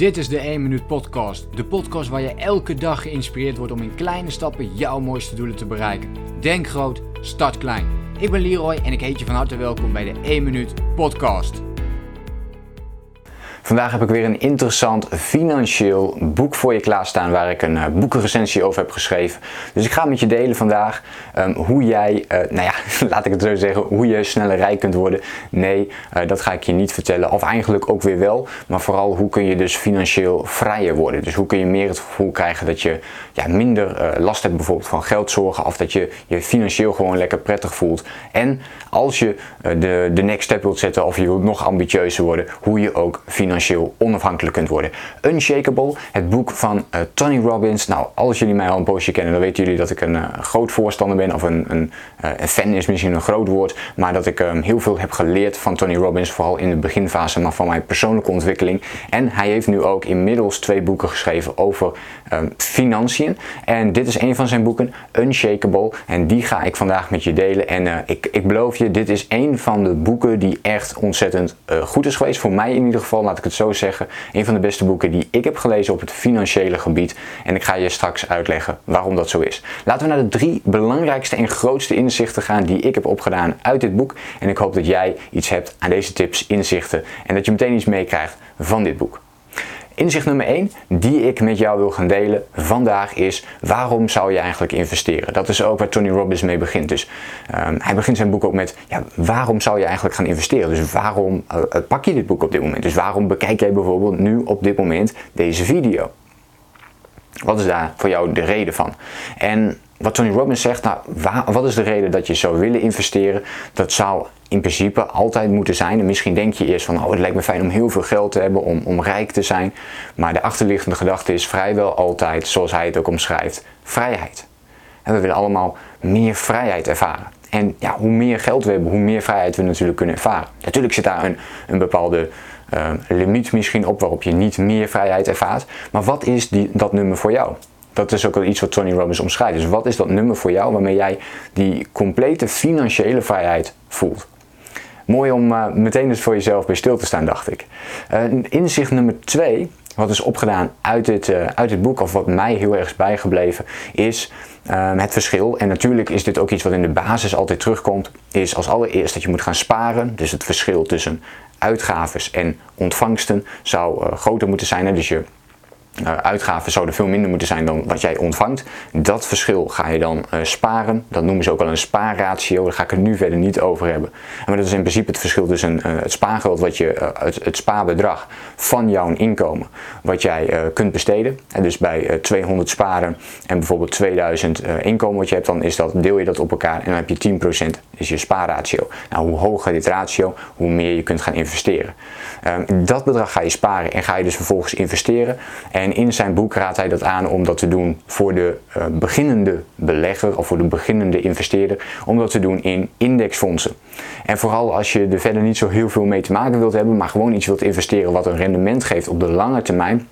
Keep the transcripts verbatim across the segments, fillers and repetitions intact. Dit is de één minuut podcast. De podcast waar je elke dag geïnspireerd wordt om in kleine stappen jouw mooiste doelen te bereiken. Denk groot, start klein. Ik ben Leroy en ik heet je van harte welkom bij de één minuut podcast. Vandaag heb ik weer een interessant financieel boek voor je klaarstaan waar ik een uh, boekenrecensie over heb geschreven. Dus ik ga met je delen vandaag um, hoe jij, uh, nou ja, laat ik het zo zeggen, hoe je sneller rijk kunt worden. Nee, uh, dat ga ik je niet vertellen. Of eigenlijk ook weer wel, maar vooral hoe kun je dus financieel vrijer worden. Dus hoe kun je meer het gevoel krijgen dat je ja, minder uh, last hebt bijvoorbeeld van geldzorgen. Of dat je je financieel gewoon lekker prettig voelt. En als je uh, de, de next step wilt zetten of je wilt nog ambitieuzer worden, hoe je ook financieel onafhankelijk kunt worden. Unshakable, het boek van uh, Tony Robbins. Nou, als jullie mij al een poosje kennen, dan weten jullie dat ik een uh, groot voorstander ben, of een, een uh, fan is misschien een groot woord, maar dat ik um, heel veel heb geleerd van Tony Robbins, vooral in de beginfase, maar van mijn persoonlijke ontwikkeling. En hij heeft nu ook inmiddels twee boeken geschreven over um, financiën. En dit is een van zijn boeken, Unshakable, en die ga ik vandaag met je delen. En uh, ik, ik beloof je, dit is een van de boeken die echt ontzettend uh, goed is geweest, voor mij in ieder geval, laat ik het zo zeggen. Een van de beste boeken die ik heb gelezen op het financiële gebied. En ik ga je straks uitleggen waarom dat zo is. Laten we naar de drie belangrijkste en grootste inzichten gaan die ik heb opgedaan uit dit boek. En ik hoop dat jij iets hebt aan deze tips, inzichten en dat je meteen iets meekrijgt van dit boek. Inzicht nummer één die ik met jou wil gaan delen vandaag is: waarom zou je eigenlijk investeren? Dat is ook waar Tony Robbins mee begint. Dus um, hij begint zijn boek ook met ja, waarom zou je eigenlijk gaan investeren? Dus waarom uh, pak je dit boek op dit moment? Dus waarom bekijk jij bijvoorbeeld nu op dit moment deze video? Wat is daar voor jou de reden van? En wat Tony Robbins zegt, nou, waar, wat is de reden dat je zou willen investeren? Dat zou in principe altijd moeten zijn. En misschien denk je eerst van, oh, het lijkt me fijn om heel veel geld te hebben, om, om rijk te zijn. Maar de achterliggende gedachte is vrijwel altijd, zoals hij het ook omschrijft, vrijheid. En we willen allemaal meer vrijheid ervaren. En ja, hoe meer geld we hebben, hoe meer vrijheid we natuurlijk kunnen ervaren. Natuurlijk zit daar een, een bepaalde uh, limiet misschien op waarop je niet meer vrijheid ervaart. Maar wat is die, dat nummer voor jou? Dat is ook wel iets wat Tony Robbins omschrijft. Dus wat is dat nummer voor jou waarmee jij die complete financiële vrijheid voelt? Mooi om uh, meteen dus voor jezelf bij stil te staan, dacht ik. Uh, inzicht nummer twee, wat is opgedaan uit dit, uh, uit dit boek, of wat mij heel erg is bijgebleven, is uh, het verschil. En natuurlijk is dit ook iets wat in de basis altijd terugkomt, is als allereerst dat je moet gaan sparen. Dus het verschil tussen uitgaves en ontvangsten zou uh, groter moeten zijn. Hè? Dus je Uh, uitgaven zouden veel minder moeten zijn dan wat jij ontvangt. Dat verschil ga je dan uh, sparen. Dat noemen ze ook al een spaarratio. Daar ga ik het nu verder niet over hebben. Maar dat is in principe het verschil tussen uh, het spaargeld, wat je, uh, het, het spaarbedrag van jouw inkomen, wat jij uh, kunt besteden. En dus bij uh, tweehonderd sparen en bijvoorbeeld tweeduizend uh, inkomen wat je hebt, dan is dat, deel je dat op elkaar en dan heb je tien procent is je spaarratio. Nou, hoe hoger dit ratio, hoe meer je kunt gaan investeren. Uh, dat bedrag ga je sparen en ga je dus vervolgens investeren. En En in zijn boek raadt hij dat aan om dat te doen voor de uh, beginnende belegger of voor de beginnende investeerder, om dat te doen in indexfondsen. En vooral als je er verder niet zo heel veel mee te maken wilt hebben, maar gewoon iets wilt investeren wat een rendement geeft op de lange termijn,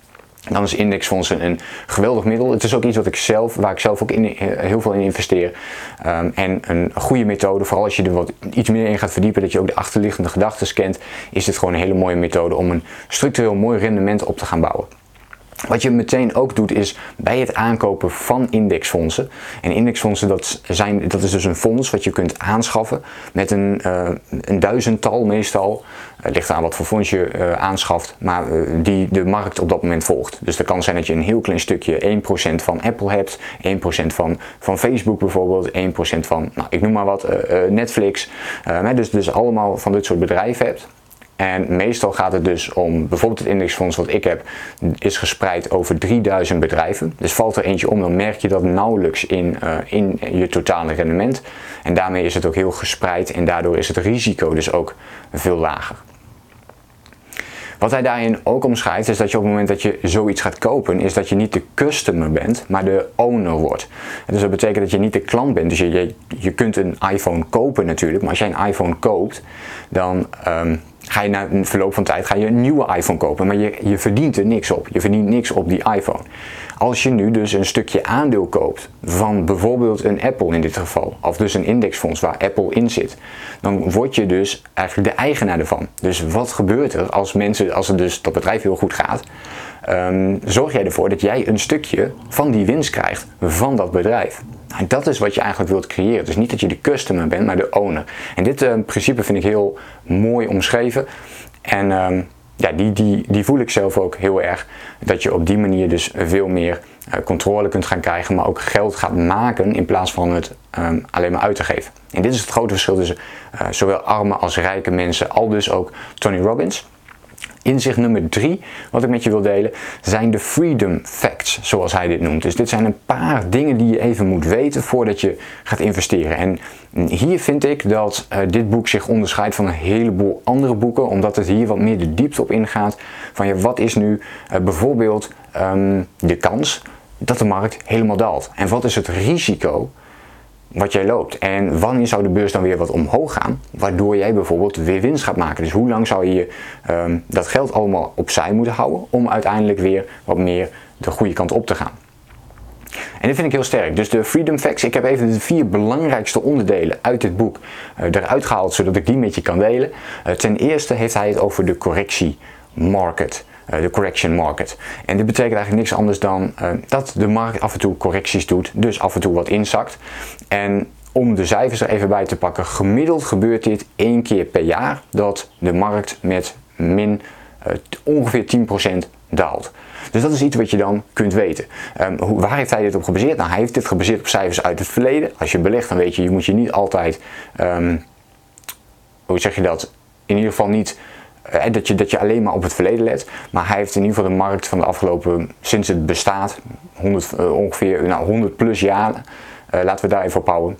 dan is indexfondsen een geweldig middel. Het is ook iets wat ik zelf, waar ik zelf ook in, heel veel in investeer. Um, en een goede methode, vooral als je er wat, iets meer in gaat verdiepen, dat je ook de achterliggende gedachten kent, is dit gewoon een hele mooie methode om een structureel mooi rendement op te gaan bouwen. Wat je meteen ook doet is bij het aankopen van indexfondsen. En indexfondsen, dat, zijn, dat is dus een fonds wat je kunt aanschaffen met een, uh, een duizendtal meestal. Het ligt aan wat voor fonds je uh, aanschaft, maar uh, die de markt op dat moment volgt. Dus het kan zijn dat je een heel klein stukje één procent van Apple hebt, één procent van, van Facebook bijvoorbeeld, één procent van, nou, ik noem maar wat, uh, uh, Netflix. Uh, dus, dus allemaal van dit soort bedrijven hebt. En meestal gaat het dus om, bijvoorbeeld het indexfonds wat ik heb, is gespreid over drieduizend bedrijven. Dus valt er eentje om, dan merk je dat nauwelijks in, uh, in je totale rendement. En daarmee is het ook heel gespreid en daardoor is het risico dus ook veel lager. Wat hij daarin ook omschrijft is dat je op het moment dat je zoiets gaat kopen, is dat je niet de customer bent, maar de owner wordt. En dus dat betekent dat je niet de klant bent. Dus je, je, je kunt een iPhone kopen natuurlijk, maar als jij een iPhone koopt, dan um, ga je na een verloop van tijd ga je een nieuwe iPhone kopen, maar je, je verdient er niks op. Je verdient niks op die iPhone. Als je nu dus een stukje aandeel koopt van bijvoorbeeld een Apple in dit geval, of dus een indexfonds waar Apple in zit, dan word je dus eigenlijk de eigenaar ervan. Dus wat gebeurt er als mensen, als het dus dat bedrijf heel goed gaat, um, zorg jij ervoor dat jij een stukje van die winst krijgt van dat bedrijf. En dat is wat je eigenlijk wilt creëren. Dus niet dat je de customer bent, maar de owner. En dit uh, principe vind ik heel mooi omschreven. En um, ja, die, die, die voel ik zelf ook heel erg. Dat je op die manier dus veel meer uh, controle kunt gaan krijgen. Maar ook geld gaat maken in plaats van het um, alleen maar uit te geven. En dit is het grote verschil tussen uh, zowel arme als rijke mensen. Al dus ook Tony Robbins. Inzicht nummer drie, wat ik met je wil delen, zijn de freedom facts, zoals hij dit noemt. Dus dit zijn een paar dingen die je even moet weten voordat je gaat investeren. En hier vind ik dat uh, dit boek zich onderscheidt van een heleboel andere boeken, omdat het hier wat meer de diepte op ingaat van ja, wat is nu uh, bijvoorbeeld um, de kans dat de markt helemaal daalt? En wat is het risico wat jij loopt? En wanneer zou de beurs dan weer wat omhoog gaan, waardoor jij bijvoorbeeld weer winst gaat maken? Dus hoe lang zou je um, dat geld allemaal opzij moeten houden om uiteindelijk weer wat meer de goede kant op te gaan? En dit vind ik heel sterk. Dus de Freedom Facts, ik heb even de vier belangrijkste onderdelen uit dit boek uh, eruit gehaald, zodat ik die met je kan delen. Uh, ten eerste heeft hij het over de correctie market. De correction market. En dit betekent eigenlijk niks anders dan uh, dat de markt af en toe correcties doet, dus af en toe wat inzakt. En om de cijfers er even bij te pakken, gemiddeld gebeurt dit één keer per jaar dat de markt met min uh, ongeveer tien procent daalt. Dus dat is iets wat je dan kunt weten. Um, hoe, waar heeft hij dit op gebaseerd? Nou, hij heeft dit gebaseerd op cijfers uit het verleden. Als je belegt, dan weet je, je moet je niet altijd, um, hoe zeg je dat, in ieder geval niet... Dat je, dat je alleen maar op het verleden let. Maar hij heeft in ieder geval de markt van de afgelopen, sinds het bestaat, honderd, ongeveer nou, honderd plus jaren, uh, laten we daar even op houden,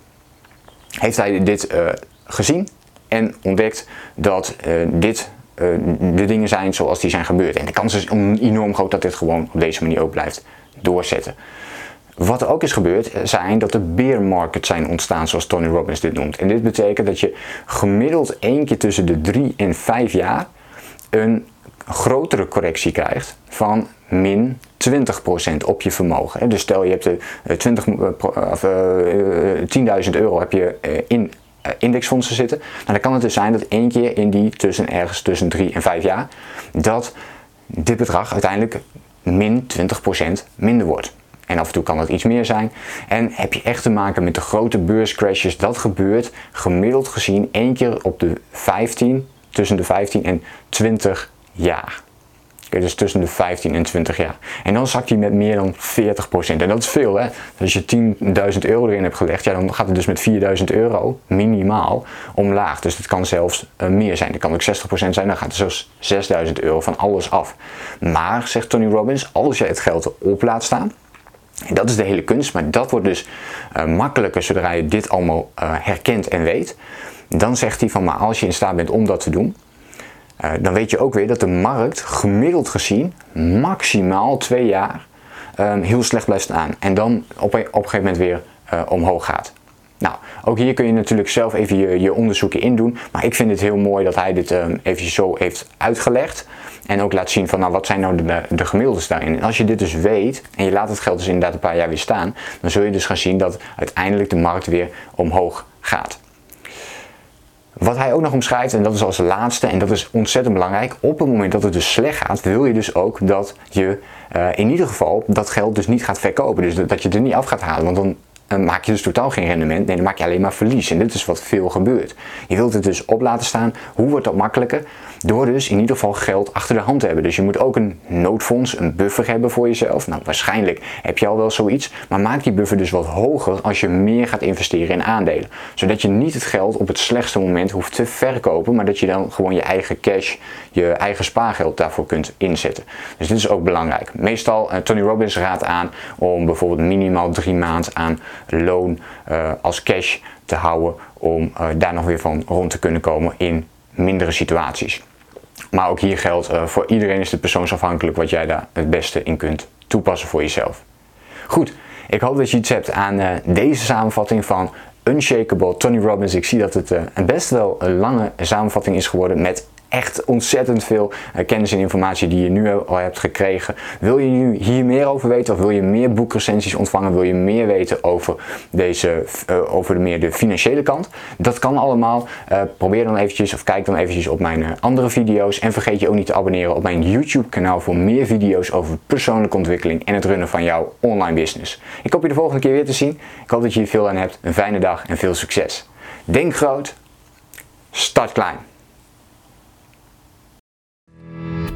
heeft hij dit uh, gezien en ontdekt dat uh, dit uh, de dingen zijn zoals die zijn gebeurd. En de kans is enorm groot dat dit gewoon op deze manier ook blijft doorzetten. Wat er ook is gebeurd, zijn dat er bear markets zijn ontstaan, zoals Tony Robbins dit noemt. En dit betekent dat je gemiddeld één keer tussen de drie en vijf jaar een grotere correctie krijgt van min twintig procent op je vermogen. Dus stel je hebt de twintig, of, uh, tienduizend euro heb je in indexfondsen zitten. Nou, dan kan het dus zijn dat één keer in die tussen ergens tussen drie en vijf jaar dat dit bedrag uiteindelijk min twintig procent minder wordt. En af en toe kan dat iets meer zijn. En heb je echt te maken met de grote beurscrashes. Dat gebeurt gemiddeld gezien één keer op de vijftien, tussen de vijftien en twintig jaar. Dus tussen de vijftien en twintig jaar. En dan zakt hij met meer dan veertig procent. En dat is veel, hè. Als je tienduizend euro erin hebt gelegd, ja, dan gaat het dus met vierduizend euro minimaal omlaag. Dus dat kan zelfs uh, meer zijn. Dat kan ook zestig procent zijn. Dan gaat er zelfs zesduizend euro van alles af. Maar, zegt Tony Robbins, als je het geld erop laat staan... En dat is de hele kunst, maar dat wordt dus uh, makkelijker zodra je dit allemaal uh, herkent en weet. Dan zegt hij van, maar als je in staat bent om dat te doen, uh, dan weet je ook weer dat de markt gemiddeld gezien maximaal twee jaar uh, heel slecht blijft staan. En dan op een, op een gegeven moment weer uh, omhoog gaat. Nou, ook hier kun je natuurlijk zelf even je, je onderzoeken in doen. Maar ik vind het heel mooi dat hij dit um, even zo heeft uitgelegd. En ook laat zien van, nou, wat zijn nou de, de gemiddeldes daarin. En als je dit dus weet, en je laat het geld dus inderdaad een paar jaar weer staan, dan zul je dus gaan zien dat uiteindelijk de markt weer omhoog gaat. Wat hij ook nog omschrijft, en dat is als laatste, en dat is ontzettend belangrijk, op het moment dat het dus slecht gaat, wil je dus ook dat je uh, in ieder geval dat geld dus niet gaat verkopen. Dus dat je het er niet af gaat halen, want dan... Dan maak je dus totaal geen rendement. Nee, dan maak je alleen maar verlies. En dit is wat veel gebeurt. Je wilt het dus op laten staan. Hoe wordt dat makkelijker? Door dus in ieder geval geld achter de hand te hebben. Dus je moet ook een noodfonds, een buffer hebben voor jezelf. Nou, waarschijnlijk heb je al wel zoiets. Maar maak die buffer dus wat hoger als je meer gaat investeren in aandelen. Zodat je niet het geld op het slechtste moment hoeft te verkopen. Maar dat je dan gewoon je eigen cash, je eigen spaargeld daarvoor kunt inzetten. Dus dit is ook belangrijk. Meestal, uh, Tony Robbins raadt aan om bijvoorbeeld minimaal drie maanden aan... loon uh, als cash te houden om uh, daar nog weer van rond te kunnen komen in mindere situaties. Maar ook hier geldt, uh, voor iedereen is het persoonsafhankelijk wat jij daar het beste in kunt toepassen voor jezelf. Goed, ik hoop dat je iets hebt aan uh, deze samenvatting van Unshakable Tony Robbins. Ik zie dat het uh, best wel een lange samenvatting is geworden met echt ontzettend veel uh, kennis en informatie die je nu al hebt gekregen. Wil je nu hier meer over weten of wil je meer boekrecensies ontvangen? Wil je meer weten over, deze, uh, over de, meer de financiële kant? Dat kan allemaal. Uh, probeer dan eventjes of kijk dan eventjes op mijn uh, andere video's. En vergeet je ook niet te abonneren op mijn YouTube kanaal voor meer video's over persoonlijke ontwikkeling en het runnen van jouw online business. Ik hoop je de volgende keer weer te zien. Ik hoop dat je hier veel aan hebt. Een fijne dag en veel succes. Denk groot. Start klein.